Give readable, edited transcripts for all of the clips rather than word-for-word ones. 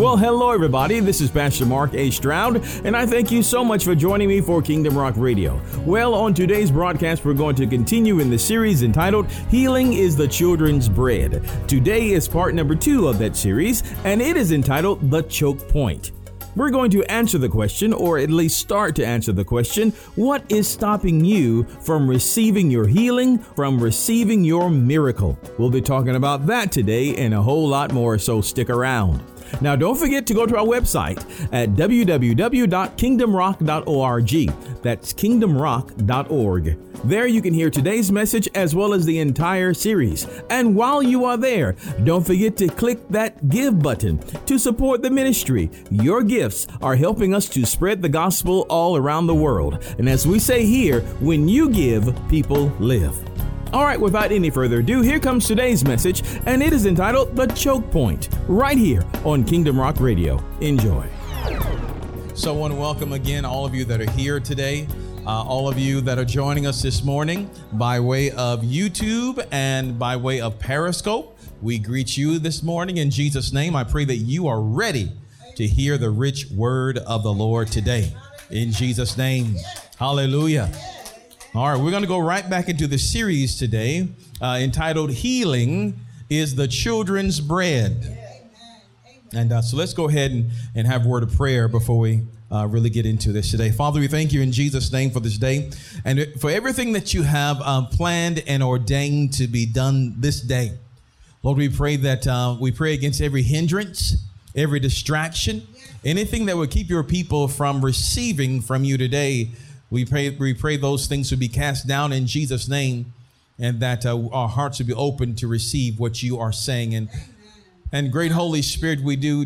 Well, hello everybody, this is Pastor Mark A. Stroud, and I thank you so much for joining me for Kingdom Rock Radio. Well, on today's broadcast, we're going to continue in the series entitled, Healing is the Children's Bread. Today is part number 2 of that series, and it is entitled, The Choke Point. We're going to answer the question, or at least start to answer the question, what is stopping you from receiving your healing, from receiving your miracle? We'll be talking about that today and a whole lot more, so stick around. Now, don't forget to go to our website at www.kingdomrock.org. That's kingdomrock.org. There you can hear today's message as well as the entire series. And while you are there, don't forget to click that give button to support the ministry. Your gifts are helping us to spread the gospel all around the world. And as we say here, when you give, people live. All right, without any further ado, here comes today's message, and it is entitled The Choke Point, right here on Kingdom Rock Radio. Enjoy. So I want to welcome again all of you that are here today, all of you that are joining us this morning by way of YouTube and by way of Periscope. We greet you this morning in Jesus' name. I pray that you are ready to hear the rich word of the Lord today. In Jesus' name, hallelujah. All right, we're going to go right back into the series today entitled Healing is the Children's Bread. And so let's go ahead and have a word of prayer before we really get into this today. Father, we thank you in Jesus' name for this day and for everything that you have planned and ordained to be done this day. Lord, we pray that we pray against every hindrance, every distraction, anything that would keep your people from receiving from you today. We pray those things would be cast down in Jesus' name and that our hearts would be open to receive what you are saying. And great Holy Spirit, we do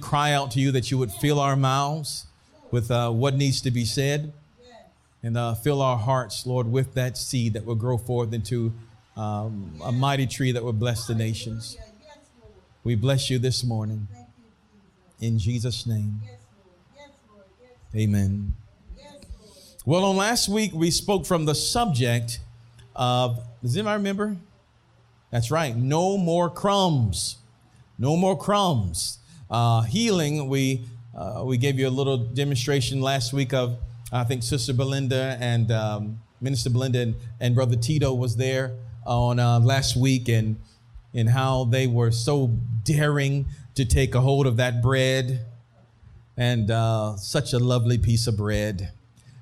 cry out to you that you would fill our mouths with what needs to be said and fill our hearts, Lord, with that seed that will grow forth into a mighty tree that will bless the nations. We bless you this morning in Jesus' name. Amen. Well, on last week, we spoke from the subject of, does anybody remember? That's right. No more crumbs. No more crumbs. Healing, we gave you a little demonstration last week of, I think, Sister Belinda and Minister Belinda and Brother Tito was there on last week and how they were so daring to take a hold of that bread and such a lovely piece of bread.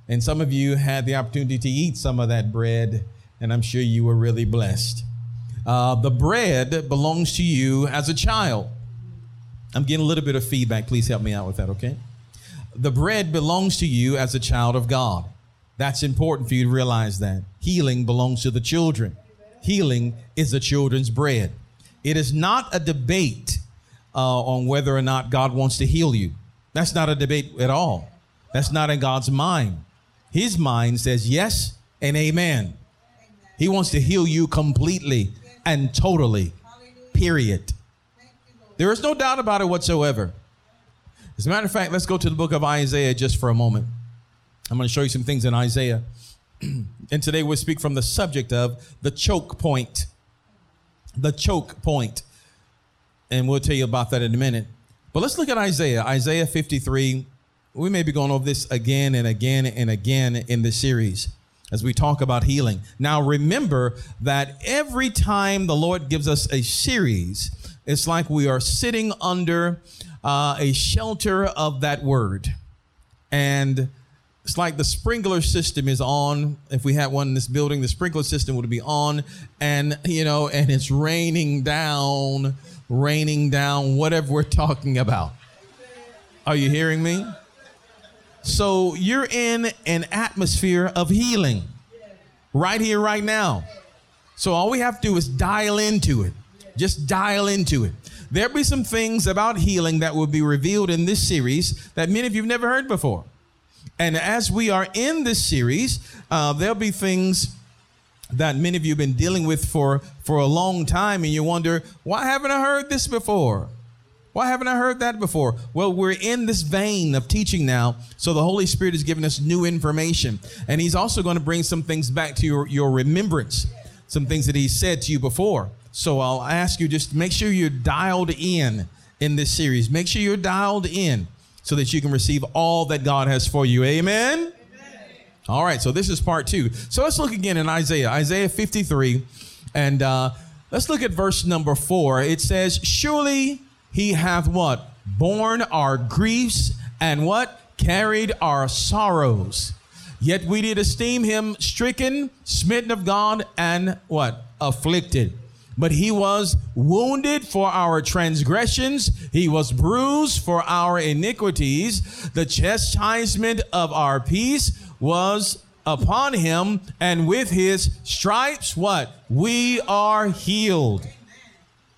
And some of you had the opportunity to eat some of that bread, and I'm sure you were really blessed. The bread belongs to you as a child. I'm getting a little bit of feedback. Please help me out with that, okay? The bread belongs to you as a child of God. That's important for you to realize that. Healing belongs to the children. Healing is the children's bread. It is not a debate on whether or not God wants to heal you. That's not a debate at all. That's not in God's mind. His mind says yes and amen. He wants to heal you completely and totally, period. There is no doubt about it whatsoever. As a matter of fact, let's go to the book of Isaiah just for a moment. I'm going to show you some things in Isaiah. And today we'll speak from the subject of the choke point. The choke point. And we'll tell you about that in a minute. But let's look at Isaiah. Isaiah 53. We may be going over this again and again and again in this series as we talk about healing. Now, remember that every time the Lord gives us a series, it's like we are sitting under a shelter of that word. And it's like the sprinkler system is on. If we had one in this building, the sprinkler system would be on. And, you know, and it's raining down, whatever we're talking about. Are you hearing me? So you're in an atmosphere of healing right here, right now. So all we have to do is dial into it. Just dial into it. There'll be some things about healing that will be revealed in this series that many of you've never heard before. And as we are in this series, there'll be things that many of you have been dealing with for a long time. And you wonder, why haven't I heard this before? Why haven't I heard that before? Well, we're in this vein of teaching now, so the Holy Spirit is giving us new information. And he's also going to bring some things back to your remembrance, some things that he said to you before. So I'll ask you just make sure you're dialed in in this series. Make sure you're dialed in so that you can receive all that God has for you. Amen? Amen. All right, so this is part two. So let's look again in Isaiah 53, and let's look at verse number 4. It says, surely he hath what? Borne our griefs and what? Carried our sorrows. Yet we did esteem him stricken, smitten of God, and what? Afflicted. But he was wounded for our transgressions. He was bruised for our iniquities. The chastisement of our peace was upon him, and with his stripes, what? We are healed.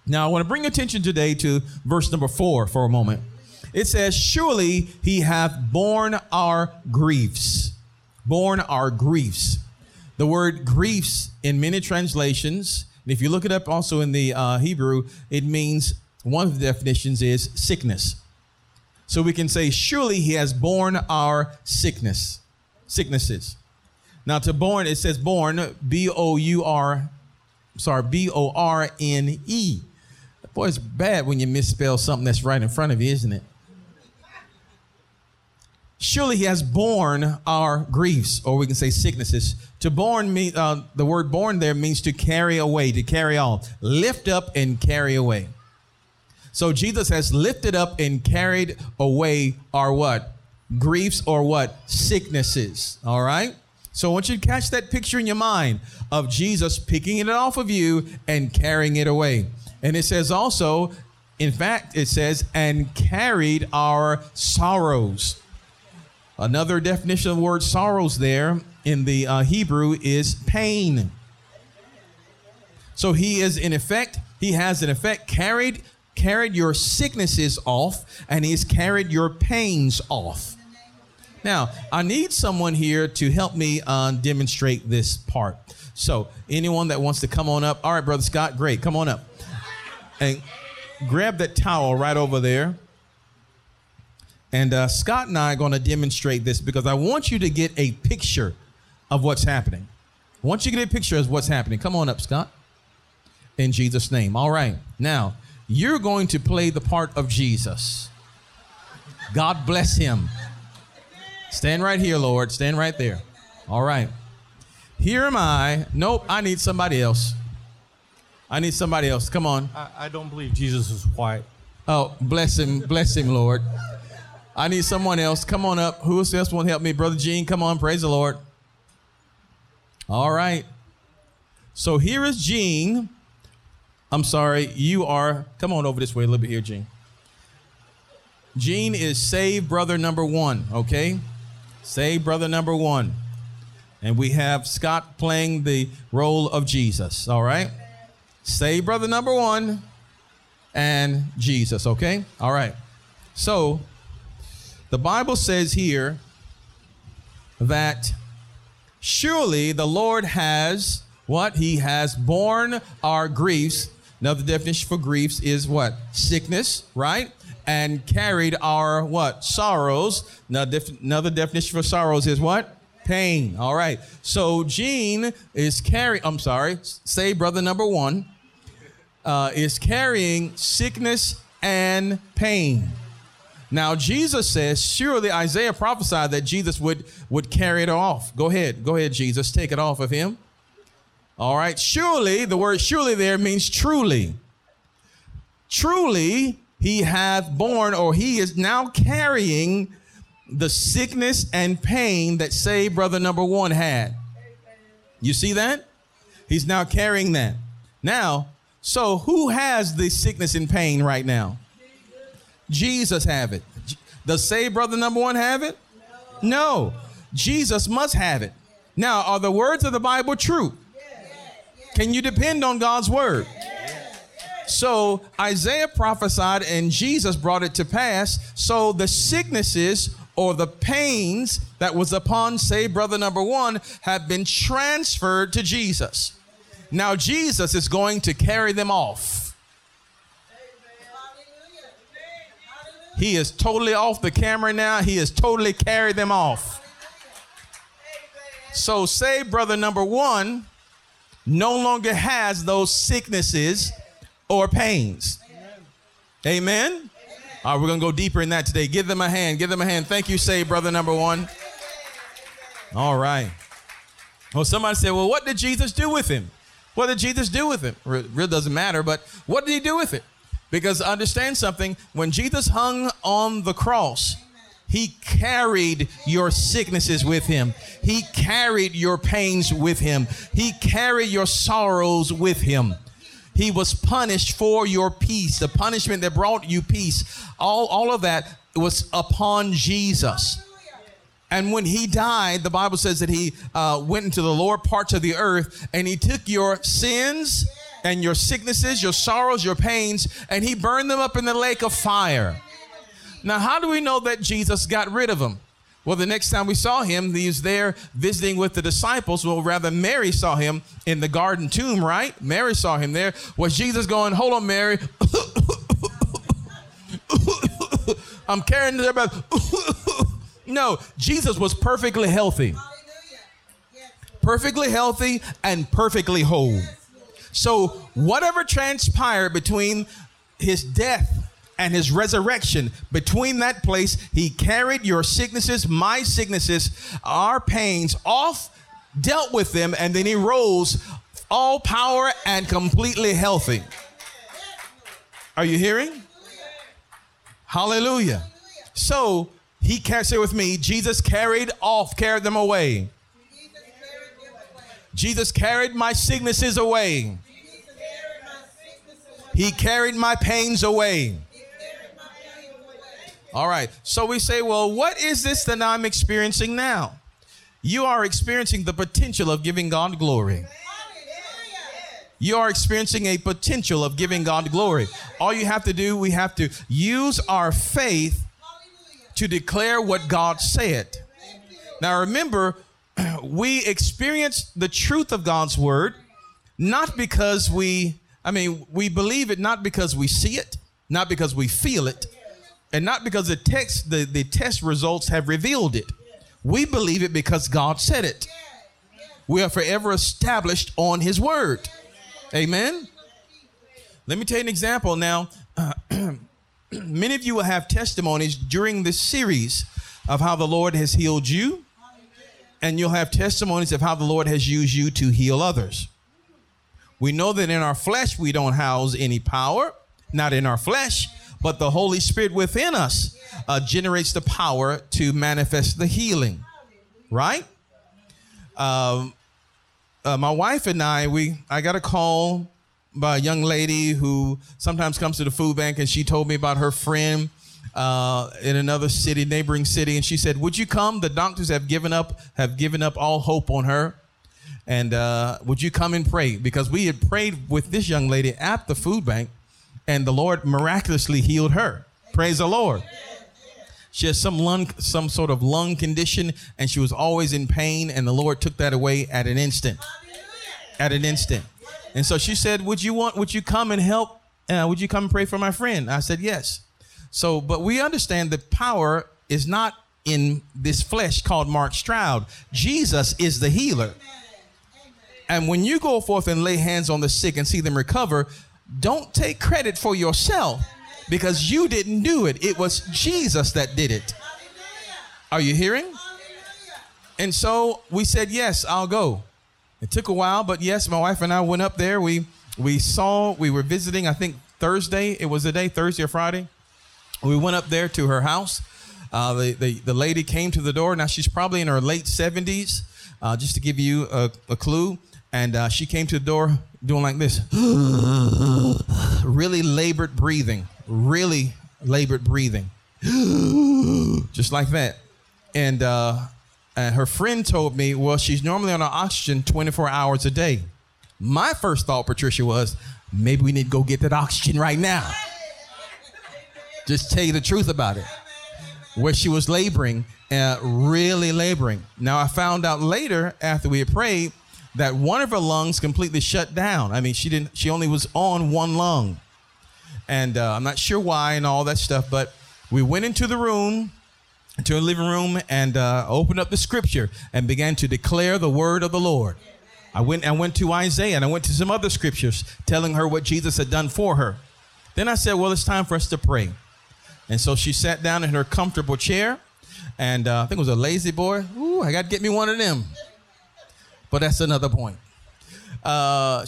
Now, I want to bring attention today to verse number 4 for a moment. It says, surely he hath borne our griefs. Borne our griefs. The word griefs in many translations, and if you look it up also in the Hebrew, it means, one of the definitions is sickness. So we can say, surely he has borne our sicknesses. Now to borne, it says borne, B-O-R-N-E. Boy, it's bad when you misspell something that's right in front of you, isn't it? Surely he has borne our griefs, or we can say sicknesses. To borne, the word borne there means to carry away, to carry on. Lift up and carry away. So Jesus has lifted up and carried away our what? Griefs or what? Sicknesses, all right? So I want you to catch that picture in your mind of Jesus picking it off of you and carrying it away. And it says also, in fact, it says, and carried our sorrows. Another definition of the word sorrows there in the Hebrew is pain. So he is in effect, he has in effect carried your sicknesses off, and he's carried your pains off. Now, I need someone here to help me demonstrate this part. So anyone that wants to come on up. All right, Brother Scott, great. Come on up and grab that towel right over there. And Scott and I are going to demonstrate this because I want you to get a picture of what's happening. Once you get a picture of what's happening, come on up, Scott. In Jesus' name. All right. Now, you're going to play the part of Jesus. God bless him. Stand right here, Lord. Stand right there. All right. Here am I. Nope, I need somebody else. I need somebody else. Come on. I don't believe Jesus is white. Oh, bless him. Bless him, Lord. I need someone else. Come on up. Who else wants to help me? Brother Gene, come on. Praise the Lord. All right. So here is Gene. I'm sorry. You are. Come on over this way a little bit here, Gene. Gene is saved brother number 1, okay? Saved brother number 1. And we have Scott playing the role of Jesus, all right? Saved brother number 1 and Jesus, okay? All right. So the Bible says here that surely the Lord has, what? He has borne our griefs. Another definition for griefs is what? Sickness, right? And carried our, what? Sorrows. Another definition for sorrows is what? Pain. All right. So Gene is carrying sickness and pain. Now, Jesus says, surely Isaiah prophesied that Jesus would carry it off. Go ahead, Jesus. Take it off of him. All right. Surely, the word surely there means truly. Truly, he hath borne, or he is now carrying the sickness and pain that saved brother number 1 had. You see that? He's now carrying that. Now, so who has the sickness and pain right now? Jesus have it. Does saved brother number 1 have it? No. Jesus must have it. Now, are the words of the Bible true? Yes. Can you depend on God's word? Yes. So Isaiah prophesied and Jesus brought it to pass. So the sicknesses or the pains that was upon saved brother number 1 have been transferred to Jesus. Now Jesus is going to carry them off. He is totally off the camera now. He has totally carried them off. So saved brother number 1 no longer has those sicknesses or pains. Amen. All right, we're going to go deeper in that today. Give them a hand. Give them a hand. Thank you, Save Brother number one. All right. Well, somebody said, well, what did Jesus do with him? What did Jesus do with him? Really doesn't matter, but what did he do with it? Because understand something, when Jesus hung on the cross, he carried your sicknesses with him. He carried your pains with him. He carried your sorrows with him. He was punished for your peace. The punishment that brought you peace, all of that was upon Jesus. And when he died, the Bible says that he went into the lower parts of the earth, and he took your sins and your sicknesses, your sorrows, your pains, and he burned them up in the lake of fire. Now, how do we know that Jesus got rid of them? Well, the next time we saw him, he was there visiting with the disciples. Well, rather, Mary saw him in the garden tomb, right? Mary saw him there. Was Jesus going, hold on, Mary. I'm carrying the baby. No, Jesus was perfectly healthy. Perfectly healthy and perfectly whole. So whatever transpired between his death and his resurrection, between that place, he carried your sicknesses, my sicknesses, our pains off, dealt with them, and then he rose all power and completely healthy. Are you hearing? Hallelujah. So he can't say with me, Jesus carried them away. Jesus carried my sicknesses away. He carried my pains away. All right. So we say, well, what is this that I'm experiencing now? You are experiencing the potential of giving God glory. You are experiencing a potential of giving God glory. All you have to do, we have to use our faith to declare what God said. Now, remember, we experience the truth of God's word, not because we believe it, not because we see it, not because we feel it, and not because the test results have revealed it. We believe it because God said it. We are forever established on his word. Amen. Let me tell you an example now. Many of you will have testimonies during this series of how the Lord has healed you. And you'll have testimonies of how the Lord has used you to heal others. We know that in our flesh, we don't house any power, not in our flesh, but the Holy Spirit within us generates the power to manifest the healing, right? My wife and I got a call by a young lady who sometimes comes to the food bank, and she told me about her friend in another city, neighboring city, and she said, would you come? The doctors have given up all hope on her. And would you come and pray? Because we had prayed with this young lady at the food bank, and the Lord miraculously healed her. Praise the Lord. She has some sort of lung condition, and she was always in pain, and the Lord took that away at an instant. At an instant. And so she said, would you come and help? Would you come and pray for my friend? I said, yes. So, but we understand that power is not in this flesh called Mark Stroud. Jesus is the healer. And when you go forth and lay hands on the sick and see them recover, don't take credit for yourself because you didn't do it. It was Jesus that did it. Are you hearing? And so we said, yes, I'll go. It took a while, but yes, my wife and I went up there. We were visiting, I think Thursday. It was the day, Thursday or Friday. We went up there to her house. The lady came to the door. Now, she's probably in her late 70s, just to give you a clue. And she came to the door doing like this. Really labored breathing. Just like that. And her friend told me, well, she's normally on oxygen 24 hours a day. My first thought, Patricia, was maybe we need to go get that oxygen right now. Just tell you the truth about it, where she was laboring, really laboring. Now, I found out later after we had prayed that one of her lungs completely shut down. I mean, she only was on one lung. And I'm not sure why and all that stuff, but we went into the room, into her living room, and opened up the scripture and began to declare the word of the Lord. I went to Isaiah, and I went to some other scriptures telling her what Jesus had done for her. Then I said, well, it's time for us to pray. And so she sat down in her comfortable chair, and I think it was a Lazy Boy. Ooh, I got to get me one of them. But that's another point. She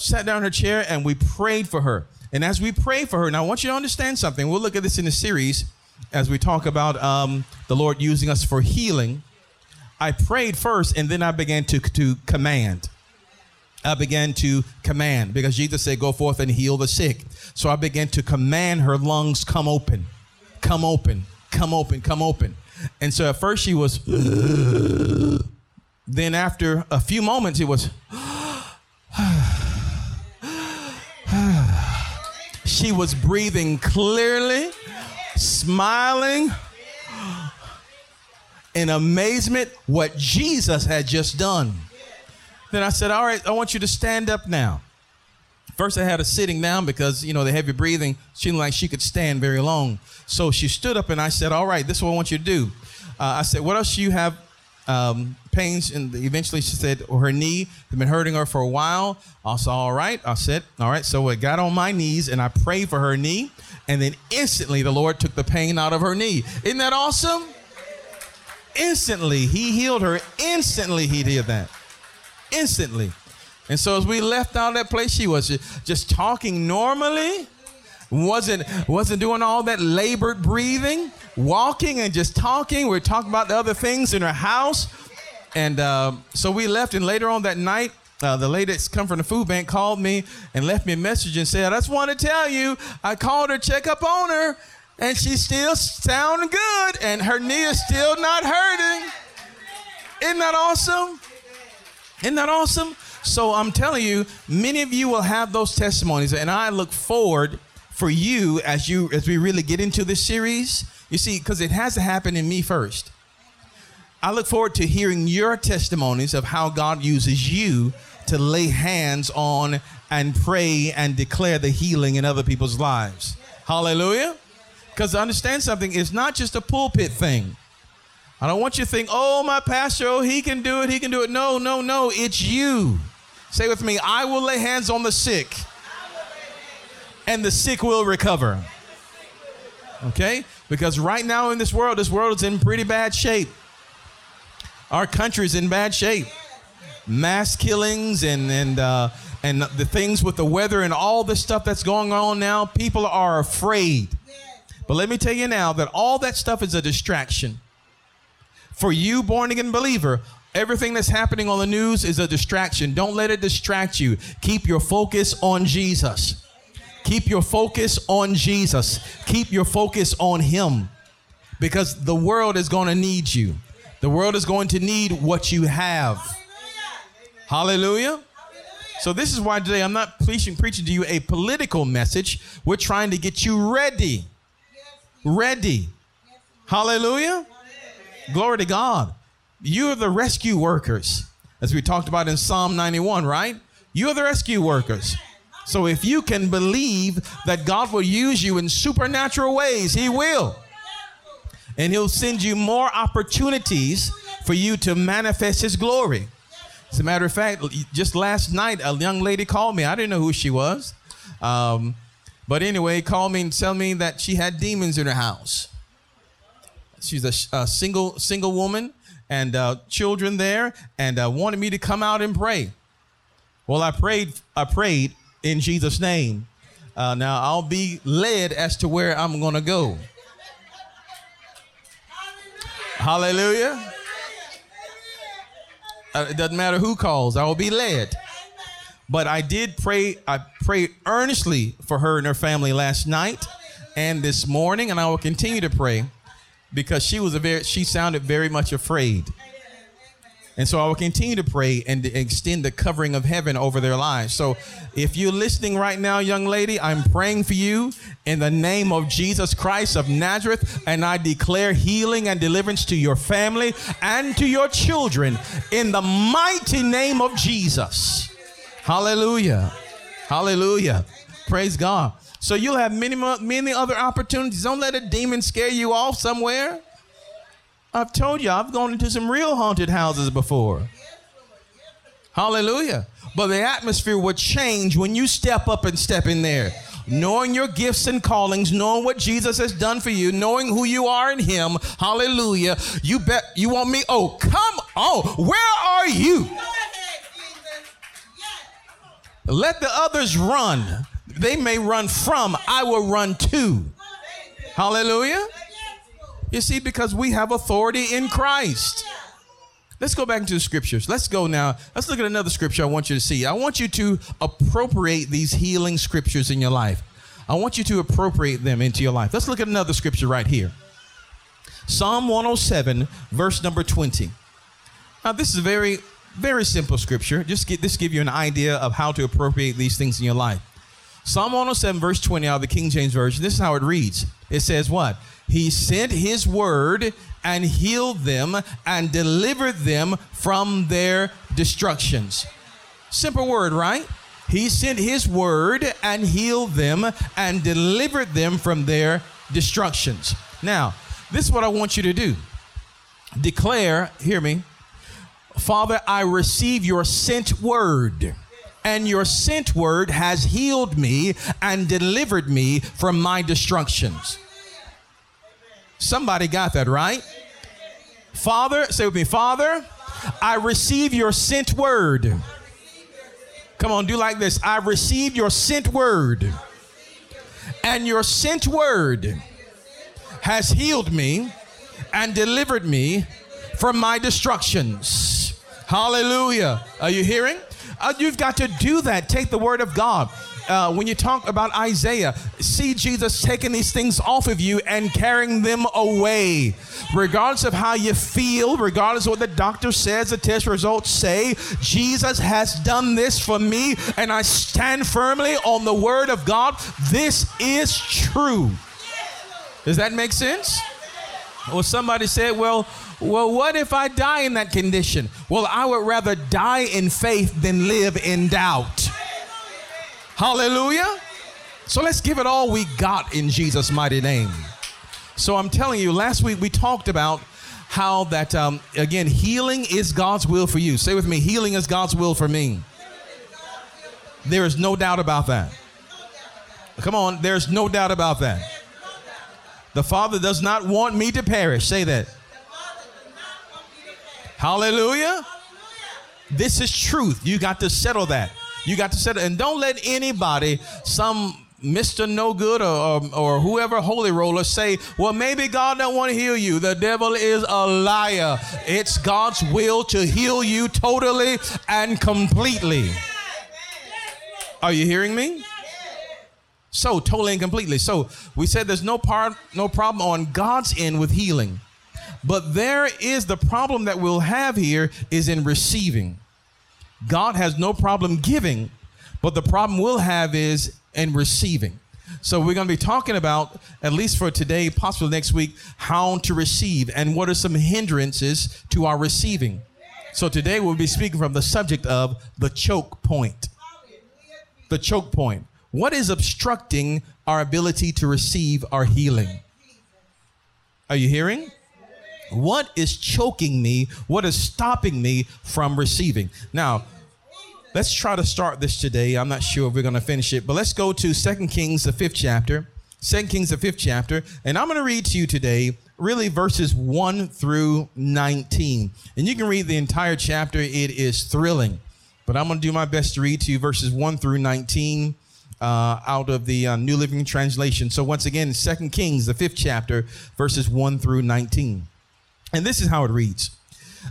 sat down in her chair, and we prayed for her. And as we prayed for her, now I want you to understand something. We'll look at this in the series as we talk about the Lord using us for healing. I prayed first, and then I began to command. I began to command, because Jesus said, go forth and heal the sick. So I began to command her lungs, come open, come open, come open, come open. And so at first she was, then after a few moments, it was, she was breathing clearly, smiling in amazement what Jesus had just done. Then I said, all right, I want you to stand up now. First, I had her sitting down because, you know, the heavy breathing, she didn't like she could stand very long. So she stood up, and I said, all right, this is what I want you to do. I said, what else do you have? Pains, and eventually she said her knee had been hurting her for a while. I said, all right. I said, all right. So I got on my knees, and I prayed for her knee, and then instantly the Lord took the pain out of her knee. Isn't that awesome? Instantly, he healed her. Instantly, he did that. Instantly. And so as we left out of that place, she was just talking normally, wasn't doing all that labored breathing, walking and just talking. We were talking about the other things in her house. And so we left, and later on that night, the lady that's come from the food bank called me and left me a message and said, I just want to tell you, I called her, check up on her, and she still sounding good, and her knee is still not hurting. Isn't that awesome? Isn't that awesome? So I'm telling you, many of you will have those testimonies, and I look forward for you as we really get into this series. You see, because it has to happen in me first. I look forward to hearing your testimonies of how God uses you to lay hands on and pray and declare the healing in other people's lives. Hallelujah. Because understand something, it's not just a pulpit thing. I don't want you to think, oh, my pastor, oh, he can do it, he can do it. No, no, no, it's you. Say with me, I will lay hands on the sick, and the sick will recover. Okay? Because right now in this world is in pretty bad shape. Our country is in bad shape. Mass killings and the things with the weather and all this stuff that's going on now, people are afraid. But let me tell you now that all that stuff is a distraction. For you, born-again believer, everything that's happening on the news is a distraction. Don't let it distract you. Keep your focus on Jesus. Keep your focus on Jesus. Keep your focus on him, because the world is going to need you. The world is going to need what you have. Hallelujah. Hallelujah. So this is why today I'm not preaching to you a political message. We're trying to get you ready. Ready. Hallelujah. Glory to God. You are the rescue workers, as we talked about in Psalm 91, right? You are the rescue workers. So if you can believe that God will use you in supernatural ways, he will. And he'll send you more opportunities for you to manifest his glory. As a matter of fact, just last night, a young lady called me. I didn't know who she was. But anyway, called me and told me that she had demons in her house. She's a single woman and children there, and wanted me to come out and pray. Well, I prayed in Jesus' name. Now, I'll be led as to where I'm going to go. Hallelujah. Hallelujah. It doesn't matter who calls. I will be led. But I did pray. I prayed earnestly for her and her family last night and this morning, and I will continue to pray. Because she sounded very much afraid. And so I will continue to pray and extend the covering of heaven over their lives. So if you're listening right now, young lady, I'm praying for you in the name of Jesus Christ of Nazareth. And I declare healing and deliverance to your family and to your children in the mighty name of Jesus. Hallelujah. Hallelujah. Praise God. So you'll have many, many other opportunities. Don't let a demon scare you off somewhere. I've told you, I've gone into some real haunted houses before. Hallelujah. But the atmosphere will change when you step up and step in there. knowing your gifts and callings, knowing what Jesus has done for you, knowing who you are in him. Hallelujah. You bet you want me. Oh, come on. Where are you? Let the others run. They may run from. I will run to. Hallelujah. You see, because we have authority in Christ. Let's go back into the scriptures. Let's go now. Let's look at another scripture I want you to see. I want you to appropriate these healing scriptures in your life. I want you to appropriate them into your life. Let's look at another scripture right here. Psalm 107, verse number 20. Now, this is a very, very simple scripture. Just get this, give you an idea of how to appropriate these things in your life. Psalm 107, verse 20 out of the King James Version. This is how it reads. It says what? He sent his word and healed them and delivered them from their destructions. Simple word, right? He sent his word and healed them and delivered them from their destructions. Now, this is what I want you to do. Declare, hear me, Father, I receive your sent word, and your sent word has healed me and delivered me from my destructions. Somebody got that, right? Father, say with me, Father, I receive your sent word. Come on, do like this. I receive your sent word, and your sent word has healed me and delivered me from my destructions. Hallelujah. Are you hearing? You've got to do that. Take the word of God. When you talk about Isaiah, see Jesus taking these things off of you and carrying them away. Regardless of how you feel, regardless of what the doctor says, the test results say, Jesus has done this for me, and I stand firmly on the word of God. This is true. Does that make sense? Well, somebody said, well, what if I die in that condition? Well, I would rather die in faith than live in doubt. Hallelujah. So let's give it all we got in Jesus' mighty name. So I'm telling you, last week we talked about how that, again, healing is God's will for you. Say with me, healing is God's will for me. There is no doubt about that. Come on, there's no doubt about that. The Father does not want me to perish. Say that. Hallelujah. This is truth. You got to settle that. You got to set it, and don't let anybody, some Mr. No Good or whoever holy roller say, well, maybe God don't want to heal you. The devil is a liar. It's God's will to heal you totally and completely. Are you hearing me? So totally and completely. So we said there's no problem on God's end with healing, but there is the problem that we'll have here is in receiving. God has no problem giving, but the problem we'll have is in receiving. So we're going to be talking about, at least for today, possibly next week, how to receive and what are some hindrances to our receiving. So today we'll be speaking from the subject of the choke point. The choke point. What is obstructing our ability to receive our healing? Are you hearing? What is choking me? What is stopping me from receiving? Now, let's try to start this today. I'm not sure if we're going to finish it, but let's go to 2 Kings, the 5th chapter. 2 Kings, the 5th chapter. And I'm going to read to you today, really, verses 1 through 19. And you can read the entire chapter. It is thrilling. But I'm going to do my best to read to you verses 1 through 19 out of the New Living Translation. So once again, 2 Kings, the 5th chapter, verses 1 through 19. And this is how it reads.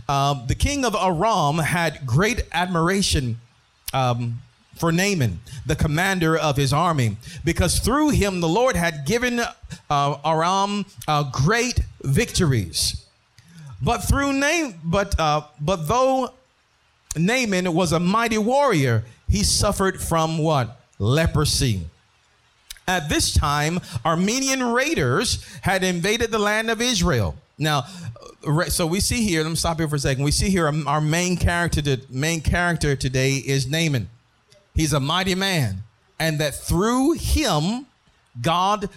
The king of Aram had great admiration for Naaman, the commander of his army, because through him the Lord had given Aram great victories. But though Naaman was a mighty warrior, he suffered from what? Leprosy. At this time, Armenian raiders had invaded the land of Israel. Now, so we see here, let me stop here for a second. We see here our main character today is Naaman. He's a mighty man. And that through him, God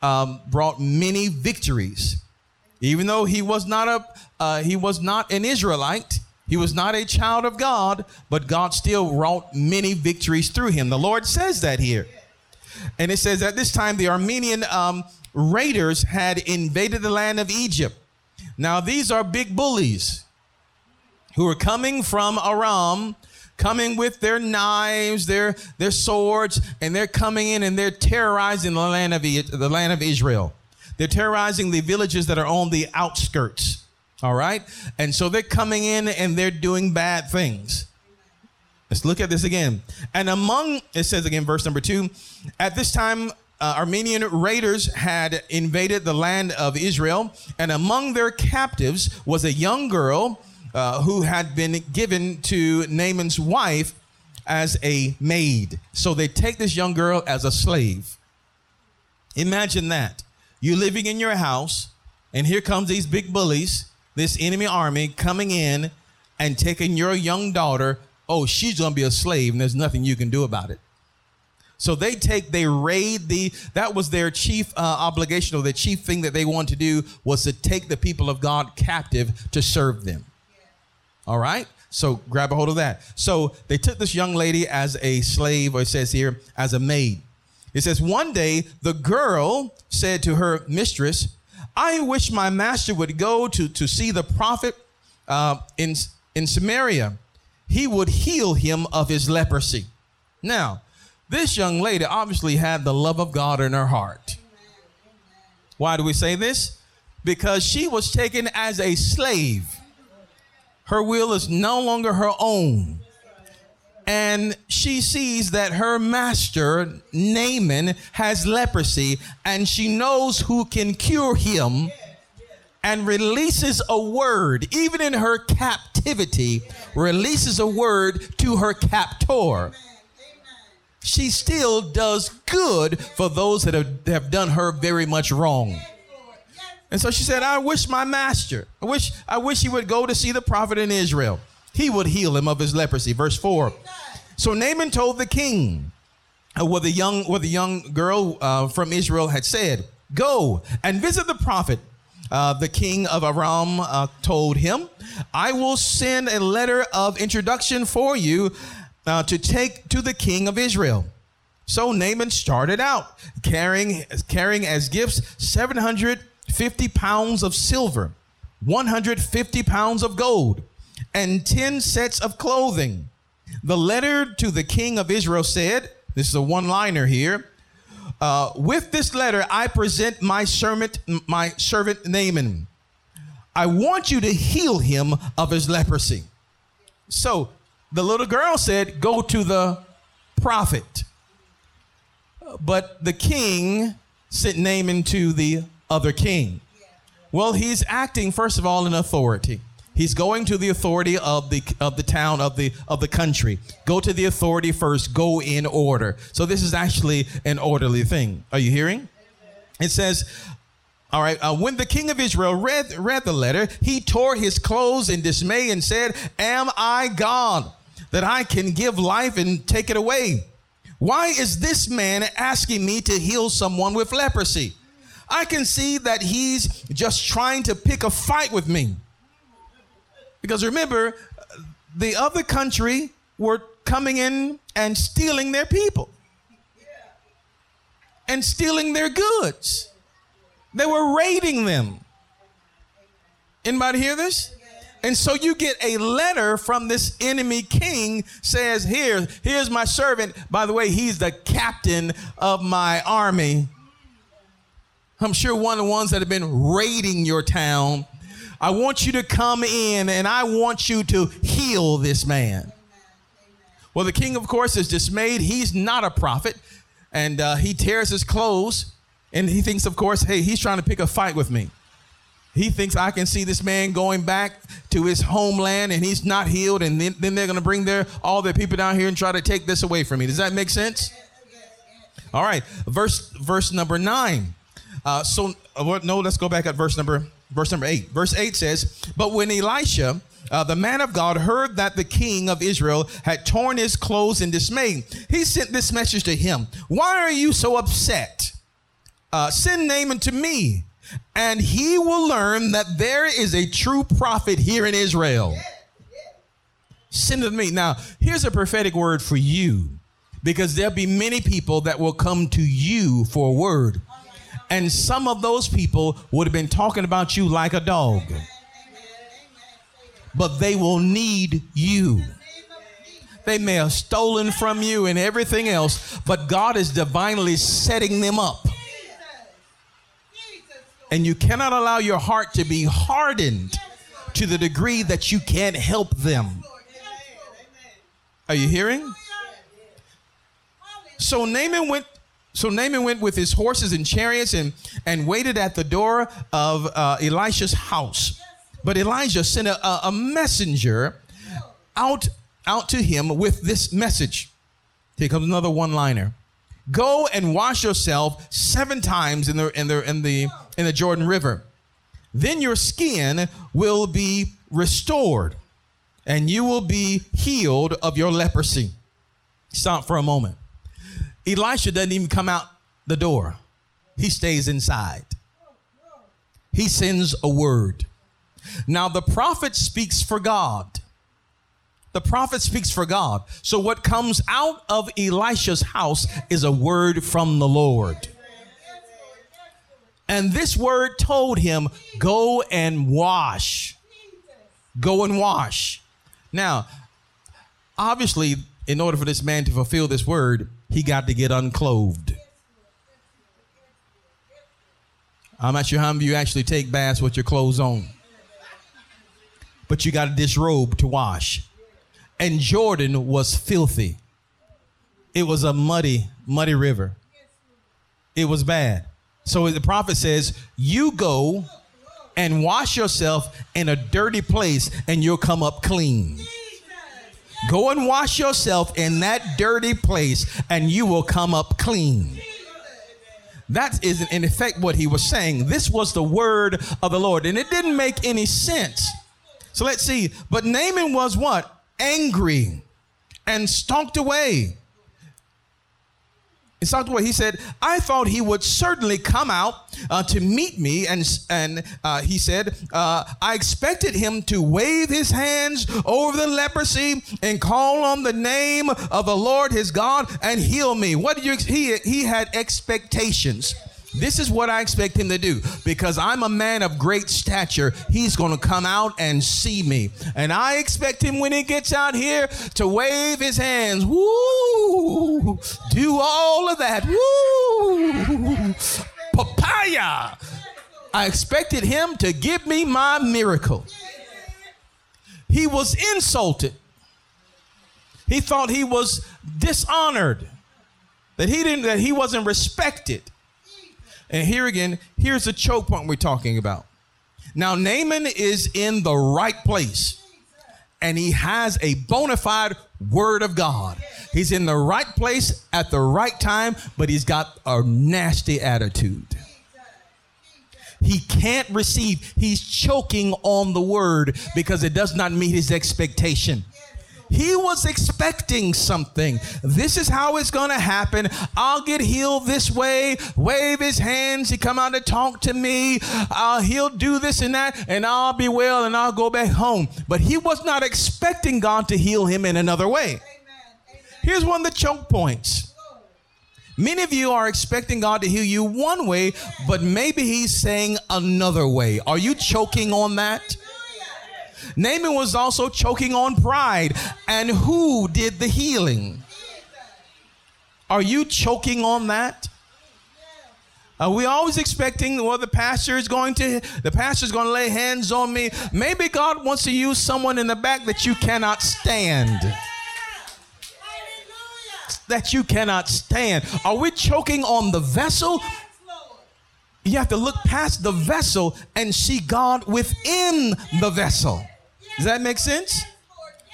brought many victories. Even though he was not an Israelite, he was not a child of God, but God still wrought many victories through him. The Lord says that here. And it says, at this time, the Armenian raiders had invaded the land of Egypt. Now, these are big bullies who are coming from Aram, coming with their knives, their swords, and they're coming in and they're terrorizing the land of Israel. They're terrorizing the villages that are on the outskirts. All right. And so they're coming in and they're doing bad things. Let's look at this again. And among, it says again, verse number 2, at this time, Armenian raiders had invaded the land of Israel, and among their captives was a young girl who had been given to Naaman's wife as a maid. So they take this young girl as a slave. Imagine that. You're living in your house, and here comes these big bullies, this enemy army coming in and taking your young daughter. Oh, she's going to be a slave, and there's nothing you can do about it. So they raid that was their chief obligation, or the chief thing that they wanted to do was to take the people of God captive to serve them. Yeah. All right. So grab a hold of that. So they took this young lady as a slave, or it says here, as a maid. It says, one day the girl said to her mistress, I wish my master would go to see the prophet in Samaria. He would heal him of his leprosy. Now, this young lady obviously had the love of God in her heart. Why do we say this? Because she was taken as a slave. Her will is no longer her own. And she sees that her master, Naaman, has leprosy, and she knows who can cure him, and releases a word, even in her captivity, releases a word to her captor. She still does good for those that have done her very much wrong. And so she said, I wish he would go to see the prophet in Israel. He would heal him of his leprosy. Verse 4. So Naaman told the king what the young girl from Israel had said. Go and visit the prophet. The king of Aram told him, I will send a letter of introduction for you to take to the king of Israel. So Naaman started out carrying as gifts 750 pounds of silver, 150 pounds of gold, and 10 sets of clothing. The letter to the king of Israel said, this is a one-liner here, with this letter I present my servant Naaman. I want you to heal him of his leprosy. So the little girl said, go to the prophet. But the king sent Naaman to the other king. Well, he's acting, first of all, in authority. He's going to the authority of the town, of the country. Go to the authority first. Go in order. So this is actually an orderly thing. Are you hearing? It says, all right, when the king of Israel read the letter, he tore his clothes in dismay and said, am I God that I can give life and take it away? Why is this man asking me to heal someone with leprosy? I can see that he's just trying to pick a fight with me. Because remember, the other country were coming in and stealing their people and stealing their goods. They were raiding them. Anybody hear this? And so you get a letter from this enemy king, says, here's my servant. By the way, he's the captain of my army. I'm sure one of the ones that have been raiding your town. I want you to come in and I want you to heal this man. Amen. Well, the king, of course, is dismayed. He's not a prophet. And he tears his clothes. And he thinks, of course, hey, he's trying to pick a fight with me. He thinks I can see this man going back to his homeland and he's not healed. And then they're going to bring all their people down here and try to take this away from me. Does that make sense? All right. Verse number 9. Let's go back at verse number 8. Verse 8 says, but when Elisha, the man of God, heard that the king of Israel had torn his clothes in dismay, he sent this message to him. Why are you so upset? Send Naaman to me, and he will learn that there is a true prophet here in Israel. Send him to me. Now, here's a prophetic word for you. because there'll be many people that will come to you for a word. And some of those people would have been talking about you like a dog. But they will need you. They may have stolen from you and everything else, but God is divinely setting them up. And you cannot allow your heart to be hardened to the degree that you can't help them. Are you hearing? So Naaman went with his horses and chariots and waited at the door of Elisha's house. But Elijah sent a messenger out to him with this message. Here comes another one-liner. Go and wash yourself 7 times in the Jordan River. Then your skin will be restored and you will be healed of your leprosy. Stop for a moment. Elisha doesn't even come out the door. He stays inside. He sends a word. Now the prophet speaks for God. The prophet speaks for God. So what comes out of Elisha's house is a word from the Lord. And this word told him, go and wash. Go and wash. Now, obviously, in order for this man to fulfill this word, he got to get unclothed. I'm not sure how many of you actually take baths with your clothes on. But you got to disrobe to wash. And Jordan was filthy. It was a muddy, muddy river. It was bad. So the prophet says, you go and wash yourself in a dirty place and you'll come up clean. Go and wash yourself in that dirty place and you will come up clean. That is, in effect, what he was saying. This was the word of the Lord. And it didn't make any sense. So let's see. But Naaman was what? Angry and stalked away. He stalked away. He said, I thought he would certainly come out to meet me. And he said, I expected him to wave his hands over the leprosy and call on the name of the Lord his God and heal me. He had expectations. This is what I expect him to do because I'm a man of great stature. He's going to come out and see me. And I expect him when he gets out here to wave his hands. Woo! Do all of that. Woo! Papaya! I expected him to give me my miracle. He was insulted. He thought he was dishonored. That he wasn't respected. And here again, here's the choke point we're talking about. Now, Naaman is in the right place, and he has a bona fide word of God. He's in the right place at the right time, but he's got a nasty attitude. He can't receive. He's choking on the word because it does not meet his expectation. He was expecting something. This is how it's going to happen. I'll get healed this way. Wave his hands. He come out to talk to me. He'll do this and that, and I'll be well, and I'll go back home. But he was not expecting God to heal him in another way. Amen. Amen. Here's one of the choke points. Many of you are expecting God to heal you one way, but maybe he's saying another way. Are you choking on that? Naaman was also choking on pride. And who did the healing? Are you choking on that? Are we always expecting, well, the pastor is going to lay hands on me. Maybe God wants to use someone in the back that you cannot stand. That you cannot stand. Are we choking on the vessel? You have to look past the vessel and see God within the vessel. Does that make sense?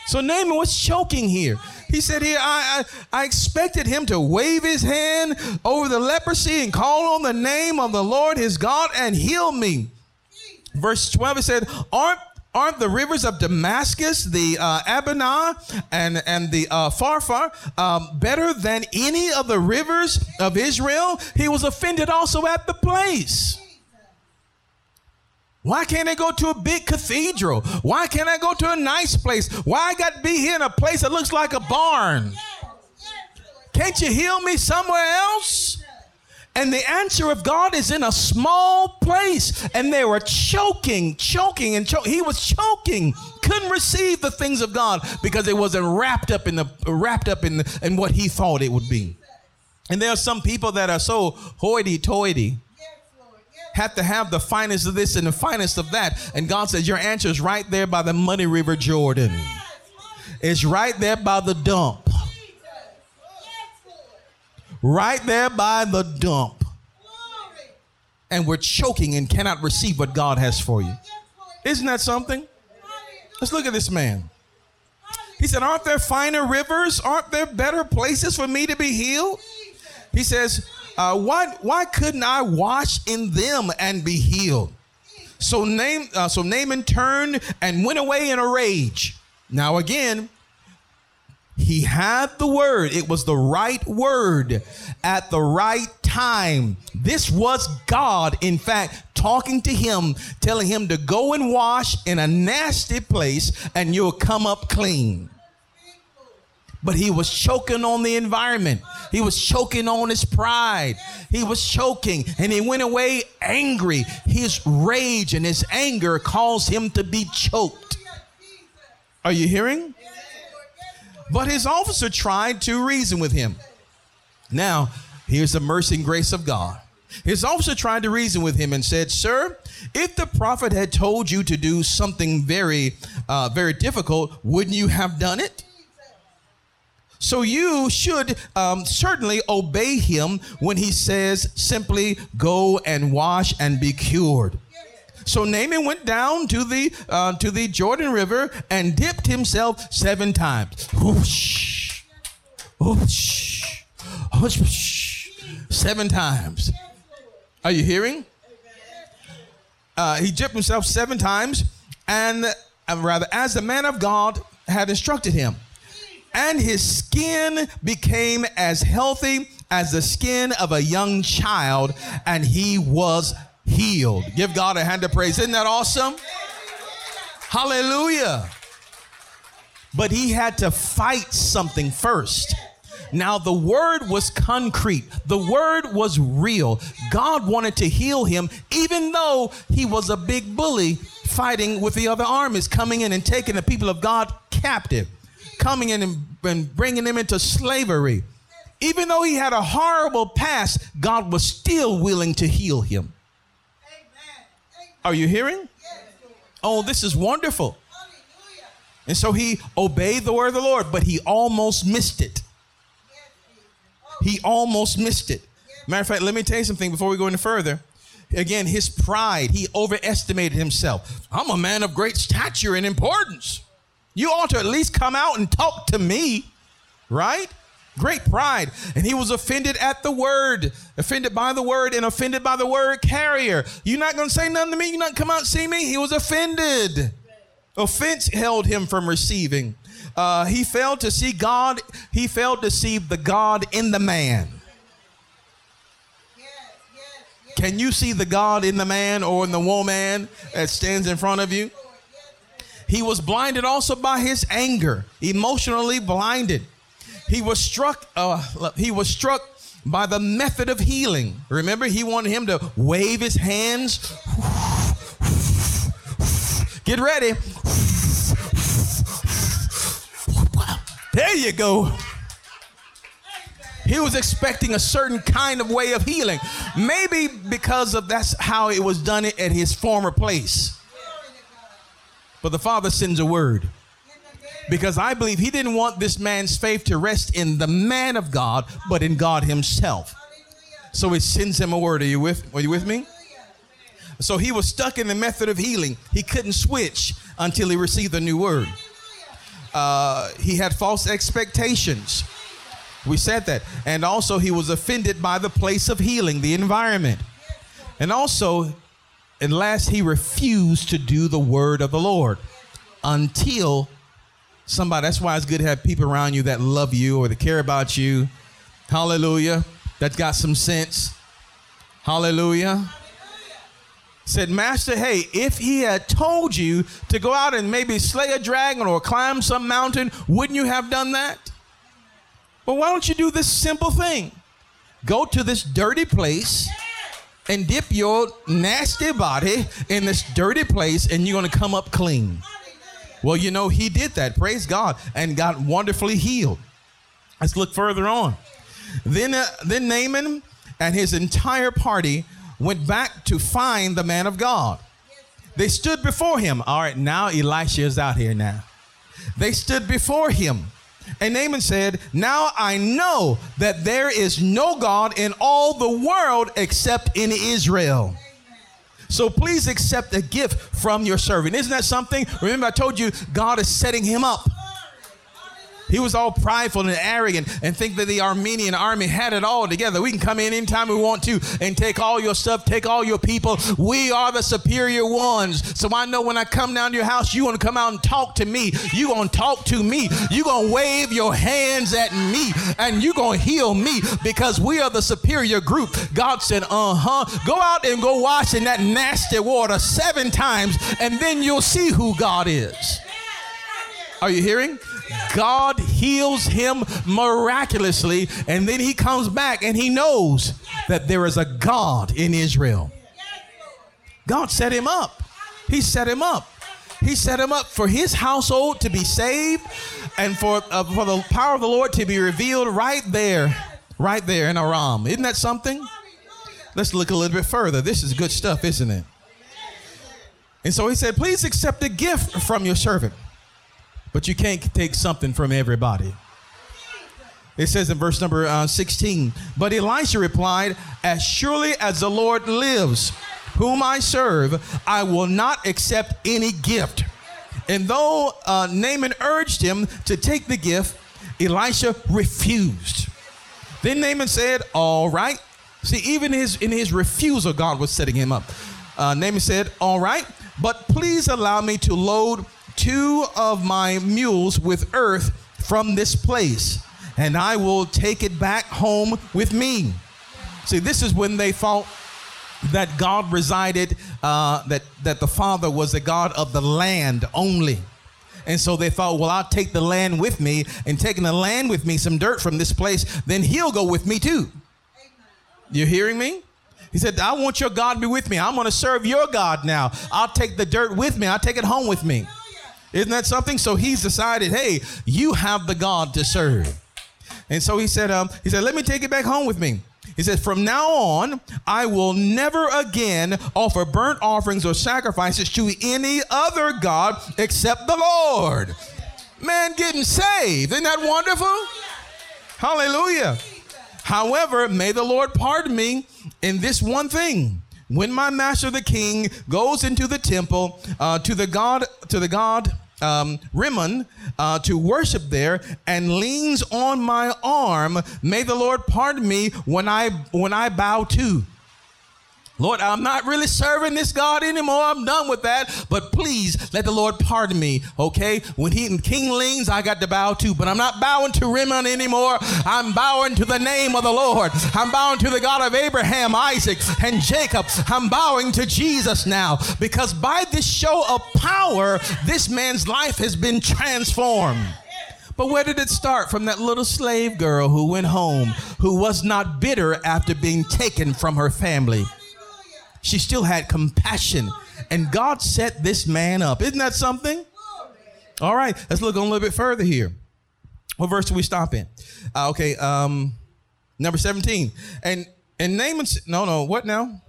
So Naaman was choking here. He said here, I expected him to wave his hand over the leprosy and call on the name of the Lord his God and heal me. Verse 12, it said, Aren't the rivers of Damascus, the Abana and the Pharpar, better than any of the rivers of Israel? He was offended also at the place. Why can't I go to a big cathedral? Why can't I go to a nice place? Why I got to be here in a place that looks like a barn? Can't you heal me somewhere else? And the answer of God is in a small place. And they were choking. He was choking. Couldn't receive the things of God because it wasn't wrapped up in what he thought it would be. And there are some people that are so hoity-toity, have to have the finest of this and the finest of that. And God says, your answer is right there by the Muddy River Jordan. It's right there by the dump. Right there by the dump. And we're choking and cannot receive what God has for you. Isn't that something? Let's look at this man. He said, aren't there finer rivers? Aren't there better places for me to be healed? He says, why couldn't I wash in them and be healed? So Naaman turned and went away in a rage. Now again, he had the word. It was the right word at the right time. This was God, in fact, talking to him, telling him to go and wash in a nasty place and you'll come up clean. But he was choking on the environment. He was choking on his pride. He was choking, and he went away angry. His rage and his anger caused him to be choked. Are you hearing? But his officer tried to reason with him. Now, here's the mercy and grace of God. His officer tried to reason with him and said, sir, if the prophet had told you to do something very difficult, wouldn't you have done it? So you should certainly obey him when he says simply go and wash and be cured. So Naaman went down to the Jordan River and dipped himself 7 times. Whoosh, whoosh, whoosh, 7 times. Are you hearing? He dipped himself 7 times, as the man of God had instructed him. And his skin became as healthy as the skin of a young child, and he was healed. Give God a hand of praise. Isn't that awesome? Hallelujah. But he had to fight something first. Now the word was concrete. The word was real. God wanted to heal him, even though he was a big bully fighting with the other armies, coming in and taking the people of God captive, coming in and bringing them into slavery. Even though he had a horrible past, God was still willing to heal him. Are you hearing? Oh, this is wonderful. And so he obeyed the word of the Lord, but he almost missed it. He almost missed it. Matter of fact, let me tell you something before we go any further. Again, his pride, he overestimated himself. I'm a man of great stature and importance. You ought to at least come out and talk to me, right? Great pride. And he was offended by the word carrier. You're not going to say nothing to me. You're not going to come out and see me. He was offended. Offense held him from receiving. He failed to see God. He failed to see the God in the man. Yes. Can you see the God in the man or in the woman that stands in front of you? He was blinded also by his anger, emotionally blinded. He was struck by the method of healing. Remember, he wanted him to wave his hands. Get ready. There you go. He was expecting a certain kind of way of healing. Maybe because of that's how it was done at his former place. But the Father sends a word, because I believe he didn't want this man's faith to rest in the man of God, but in God himself. So he sends him a word. Are you with me? So he was stuck in the method of healing. He couldn't switch until he received the new word. He had false expectations. We said that. And also he was offended by the place of healing, the environment. And also, and last, he refused to do the word of the Lord until somebody. That's why it's good to have people around you that love you or that care about you. Hallelujah. That's got some sense. Hallelujah. Said, Master, hey, if he had told you to go out and maybe slay a dragon or climb some mountain, wouldn't you have done that? Well, why don't you do this simple thing? Go to this dirty place and dip your nasty body in this dirty place, and you're going to come up clean. Well, you know, he did that. Praise God. And got wonderfully healed. Let's look further on. Then Naaman and his entire party went back to find the man of God. They stood before him. All right, now Elisha is out here now. They stood before him. And Naaman said, now I know that there is no God in all the world except in Israel. So please accept a gift from your servant. Isn't that something? Remember, I told you God is setting him up. He was all prideful and arrogant and think that the Armenian army had it all together. We can come in anytime we want to and take all your stuff, take all your people. We are the superior ones. So I know when I come down to your house, you're going to come out and talk to me. You're going to talk to me. You're going to wave your hands at me, and you're going to heal me because we are the superior group. God said, go out and go wash in that nasty water 7 times, and then you'll see who God is. Are you hearing? God heals him miraculously, and then he comes back and he knows that there is a God in Israel. God set him up. He set him up. He set him up for his household to be saved and for the power of the Lord to be revealed right there in Aram. Isn't that something? Let's look a little bit further. This is good stuff, isn't it? And so he said, please accept a gift from your servant. But you can't take something from everybody. It says in verse number 16, but Elisha replied, as surely as the Lord lives, whom I serve, I will not accept any gift. And though Naaman urged him to take the gift, Elisha refused. Then Naaman said, all right. See, even in his refusal, God was setting him up. Naaman said, all right, but please allow me to load 2 of my mules with earth from this place, and I will take it back home with me. See, this is when they thought that God resided, that the Father was the God of the land only. And so they thought, well, I'll take the land with me, and taking the land with me, some dirt from this place, then he'll go with me too. You hearing me? He said, I want your God to be with me. I'm going to serve your God now. I'll take the dirt with me. I'll take it home with me. Isn't that something? So he's decided, hey, you have the God to serve. And so he said, let me take it back home with me. He said, from now on, I will never again offer burnt offerings or sacrifices to any other God except the Lord. Man getting saved. Isn't that wonderful? Hallelujah. However, may the Lord pardon me in this one thing. When my master, the king, goes into the temple to the god Rimmon to worship there and leans on my arm, may the Lord pardon me when I bow to. Lord, I'm not really serving this God anymore. I'm done with that. But please let the Lord pardon me, okay? When he and King leans, I got to bow too. But I'm not bowing to Rimmon anymore. I'm bowing to the name of the Lord. I'm bowing to the God of Abraham, Isaac, and Jacob. I'm bowing to Jesus now. Because by this show of power, this man's life has been transformed. But where did it start? From that little slave girl who went home, who was not bitter after being taken from her family. She still had compassion, and God set this man up. Isn't that something? All right, let's look on a little bit further here. What verse do we stop in? Number 17. And Naaman, what now?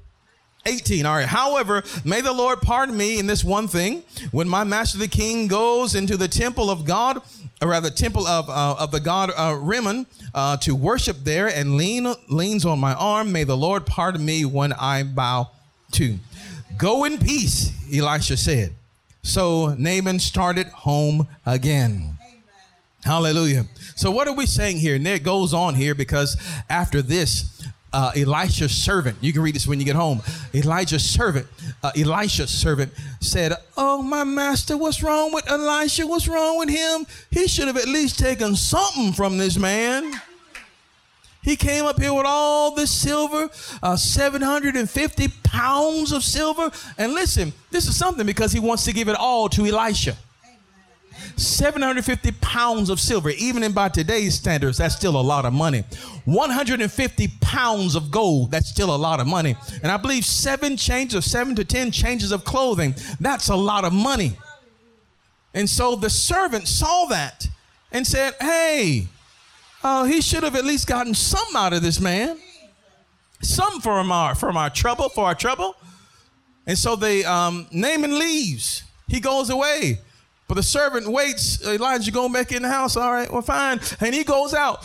18, all right. However, may the Lord pardon me in this one thing. When my master the king goes into the temple of God, or rather temple of the god Rimmon, to worship there and leans on my arm, may the Lord pardon me when I bow to. Go in peace, Elisha said. So Naaman started home again. Amen. Hallelujah. So what are we saying here? And it goes on here because after this, Elisha's servant, you can read this when you get home. Elisha's servant said, oh, my master, what's wrong with Elisha? What's wrong with him? He should have at least taken something from this man. He came up here with all this silver, 750 pounds of silver. And listen, this is something because he wants to give it all to Elisha. 750 pounds of silver, even in by today's standards, that's still a lot of money. 150 pounds of gold, that's still a lot of money. And I believe 7 to 10 changes of clothing, that's a lot of money. And so the servant saw that and said, hey, he should have at least gotten some out of this man, some for our trouble. And so they Naaman leaves. He goes away. But the servant waits. Elijah, you going back in the house? All right, well, fine. And he goes out.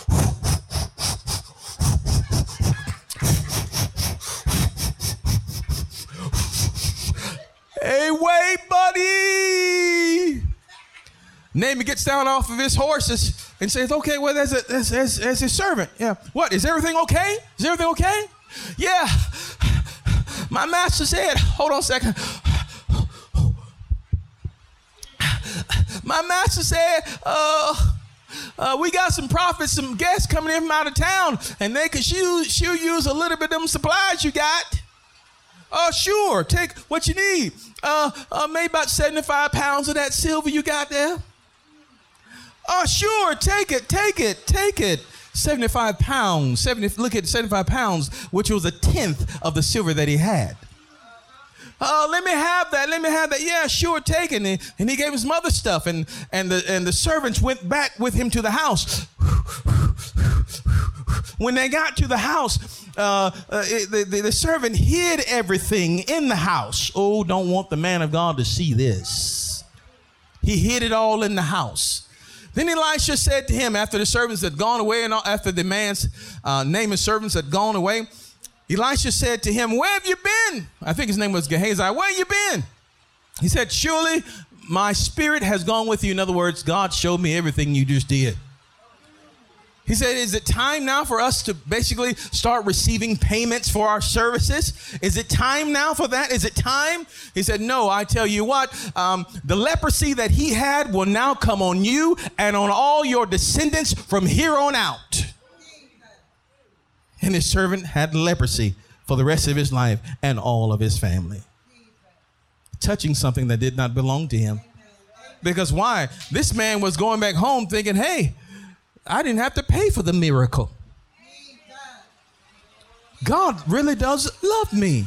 Hey, wait, buddy. Naaman gets down off of his horses and says, okay, well, that's his servant. Yeah. What, is everything okay? Is everything okay? Yeah. My master said, hold on a second. My master said, we got some prophets, some guests coming in from out of town, and they could she'll use a little bit of them supplies you got. Sure, take what you need. Maybe about 75 pounds of that silver you got there. Sure, take it. 75 pounds, 70, look at 75 pounds, which was a tenth of the silver that he had. Let me have that. Yeah, sure, take it. And he gave his mother stuff, and the servants went back with him to the house. When they got to the house, the servant hid everything in the house. Oh, don't want the man of God to see this. He hid it all in the house. Then Elisha said to him, after the servants had gone away, and after the man's Naaman's servants had gone away, Elisha said to him, where have you been? I think his name was Gehazi. Where have you been? He said, surely my spirit has gone with you. In other words, God showed me everything you just did. He said, is it time now for us to basically start receiving payments for our services? Is it time now for that? Is it time? He said, no, I tell you what, the leprosy that he had will now come on you and on all your descendants from here on out. And his servant had leprosy for the rest of his life and all of his family. Touching something that did not belong to him. Because why? This man was going back home thinking, hey, I didn't have to pay for the miracle. God really does love me.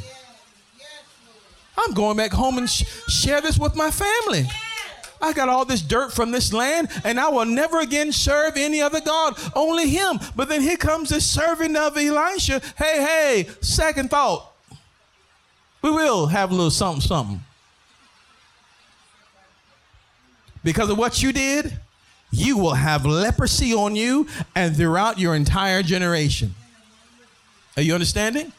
I'm going back home and share this with my family. I got all this dirt from this land, and I will never again serve any other God, only him. But then here comes this servant of Elisha. Hey, second thought. We will have a little something, something. Because of what you did, you will have leprosy on you and throughout your entire generation. Are you understanding?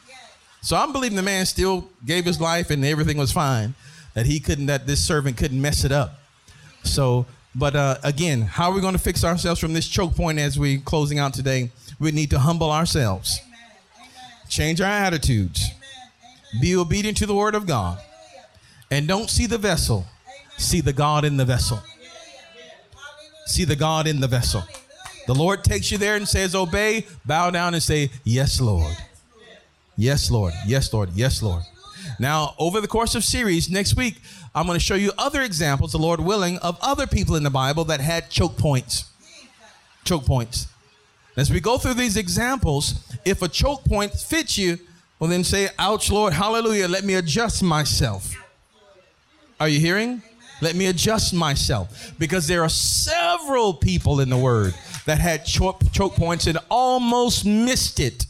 So I'm believing the man still gave his life and everything was fine, that this servant couldn't mess it up. So, but again, how are we going to fix ourselves from this choke point as we closing out today? We need to humble ourselves. Amen. Change our attitudes. Amen. Be obedient to the word of God. Hallelujah. And don't see the vessel. Amen. See the God in the vessel. Hallelujah. See the God in the vessel. Hallelujah. The Lord takes you there and says, obey, bow down and say, yes, Lord. Yes, Lord. Yes, Lord. Yes, Lord. Now, over the course of series, next week, I'm going to show you other examples, the Lord willing, of other people in the Bible that had choke points. Choke points. As we go through these examples, if a choke point fits you, well, then say, ouch, Lord, hallelujah, let me adjust myself. Are you hearing? Let me adjust myself. Because there are several people in the Word that had choke points and almost missed it.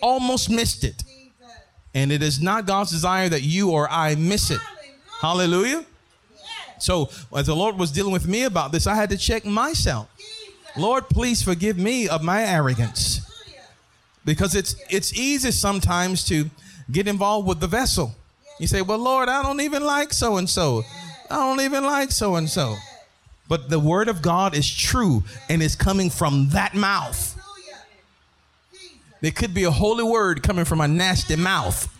Almost missed it. And it is not God's desire that you or I miss it. Hallelujah. Yes. So as the Lord was dealing with me about this, I had to check myself. Jesus. Lord, please forgive me of my arrogance. Hallelujah. Because it's easy sometimes to get involved with the vessel. Yes. You say, well, Lord, I don't even like so-and-so. Yes. I don't even like so-and-so. Yes. But the word of God is true, yes, and it's coming from that mouth. There could be a holy word coming from a nasty mouth.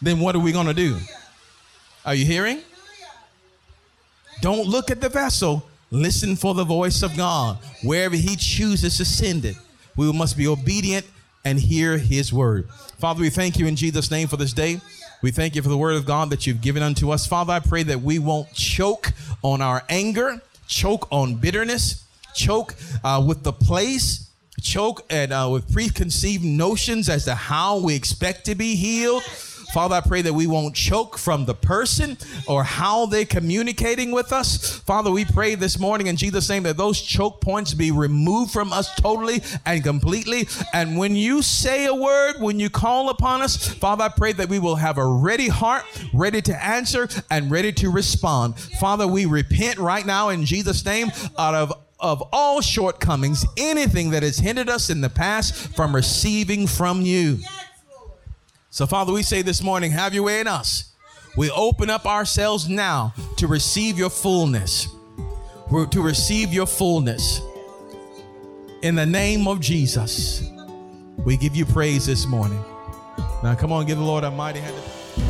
Then what are we going to do? Are you hearing? Don't look at the vessel. Listen for the voice of God. Wherever he chooses to send it, we must be obedient and hear his word. Father, we thank you in Jesus' name for this day. We thank you for the word of God that you've given unto us. Father, I pray that we won't choke on our anger, choke on bitterness, choke with the place, choke and with preconceived notions as to how we expect to be healed. Father, I pray that we won't choke from the person or how they're communicating with us. Father, we pray this morning in Jesus' name that those choke points be removed from us totally and completely. And when you say a word, when you call upon us, Father, I pray that we will have a ready heart, ready to answer and ready to respond. Father, we repent right now in Jesus' name out of all shortcomings, anything that has hindered us in the past from receiving from you. So, Father, we say this morning, have your way in us. We open up ourselves now to receive your fullness. We're to receive your fullness. In the name of Jesus, we give you praise this morning. Now, come on, give the Lord a mighty hand.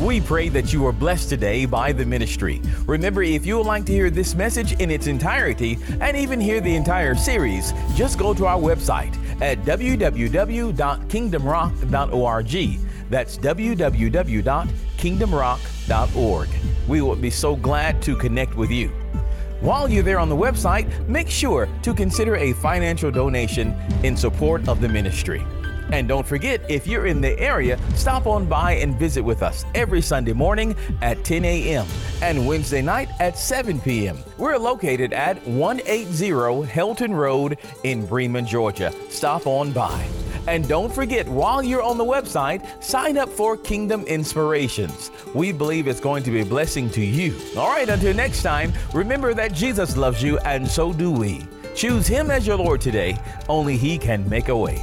We pray that you are blessed today by the ministry. Remember, if you would like to hear this message in its entirety and even hear the entire series, just go to our website at www.kingdomrock.org. That's www.kingdomrock.org. We will be so glad to connect with you. While you're there on the website, make sure to consider a financial donation in support of the ministry. And don't forget, if you're in the area, stop on by and visit with us every Sunday morning at 10 a.m. and Wednesday night at 7 p.m. We're located at 180 Helton Road in Bremen, Georgia. Stop on by. And don't forget, while you're on the website, sign up for Kingdom Inspirations. We believe it's going to be a blessing to you. All right, until next time, remember that Jesus loves you and so do we. Choose Him as your Lord today. Only He can make a way.